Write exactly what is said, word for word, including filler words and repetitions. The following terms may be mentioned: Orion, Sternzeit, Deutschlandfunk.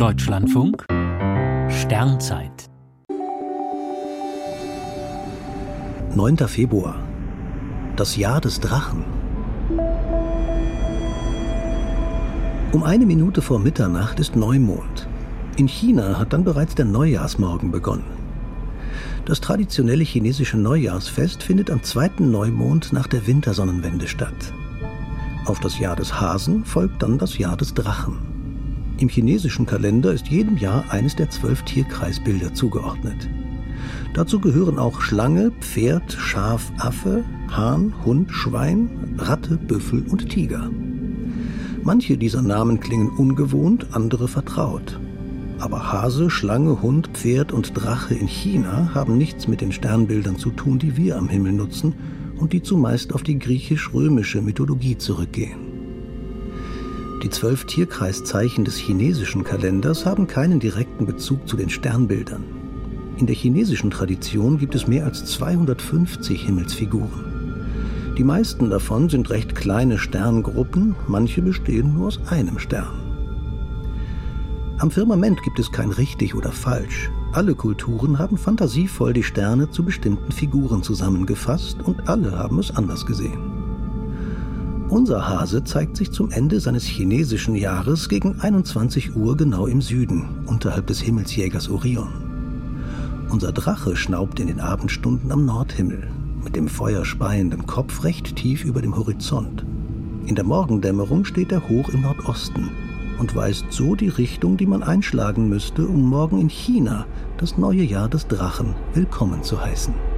Deutschlandfunk, Sternzeit. neunter Februar, das Jahr des Drachen. Um eine Minute vor Mitternacht ist Neumond. In China hat dann bereits der Neujahrsmorgen begonnen. Das traditionelle chinesische Neujahrsfest findet am zweiten Neumond nach der Wintersonnenwende statt. Auf das Jahr des Hasen folgt dann das Jahr des Drachen. Im chinesischen Kalender ist jedem Jahr eines der zwölf Tierkreisbilder zugeordnet. Dazu gehören auch Schlange, Pferd, Schaf, Affe, Hahn, Hund, Schwein, Ratte, Büffel und Tiger. Manche dieser Namen klingen ungewohnt, andere vertraut. Aber Hase, Schlange, Hund, Pferd und Drache in China haben nichts mit den Sternbildern zu tun, die wir am Himmel nutzen und die zumeist auf die griechisch-römische Mythologie zurückgehen. Die zwölf Tierkreiszeichen des chinesischen Kalenders haben keinen direkten Bezug zu den Sternbildern. In der chinesischen Tradition gibt es mehr als zweihundertfünfzig Himmelsfiguren. Die meisten davon sind recht kleine Sterngruppen, manche bestehen nur aus einem Stern. Am Firmament gibt es kein richtig oder falsch. Alle Kulturen haben fantasievoll die Sterne zu bestimmten Figuren zusammengefasst und alle haben es anders gesehen. Unser Hase zeigt sich zum Ende seines chinesischen Jahres gegen einundzwanzig Uhr genau im Süden, unterhalb des Himmelsjägers Orion. Unser Drache schnaubt in den Abendstunden am Nordhimmel, mit dem feuerspeienden Kopf recht tief über dem Horizont. In der Morgendämmerung steht er hoch im Nordosten und weist so die Richtung, die man einschlagen müsste, um morgen in China das neue Jahr des Drachen willkommen zu heißen.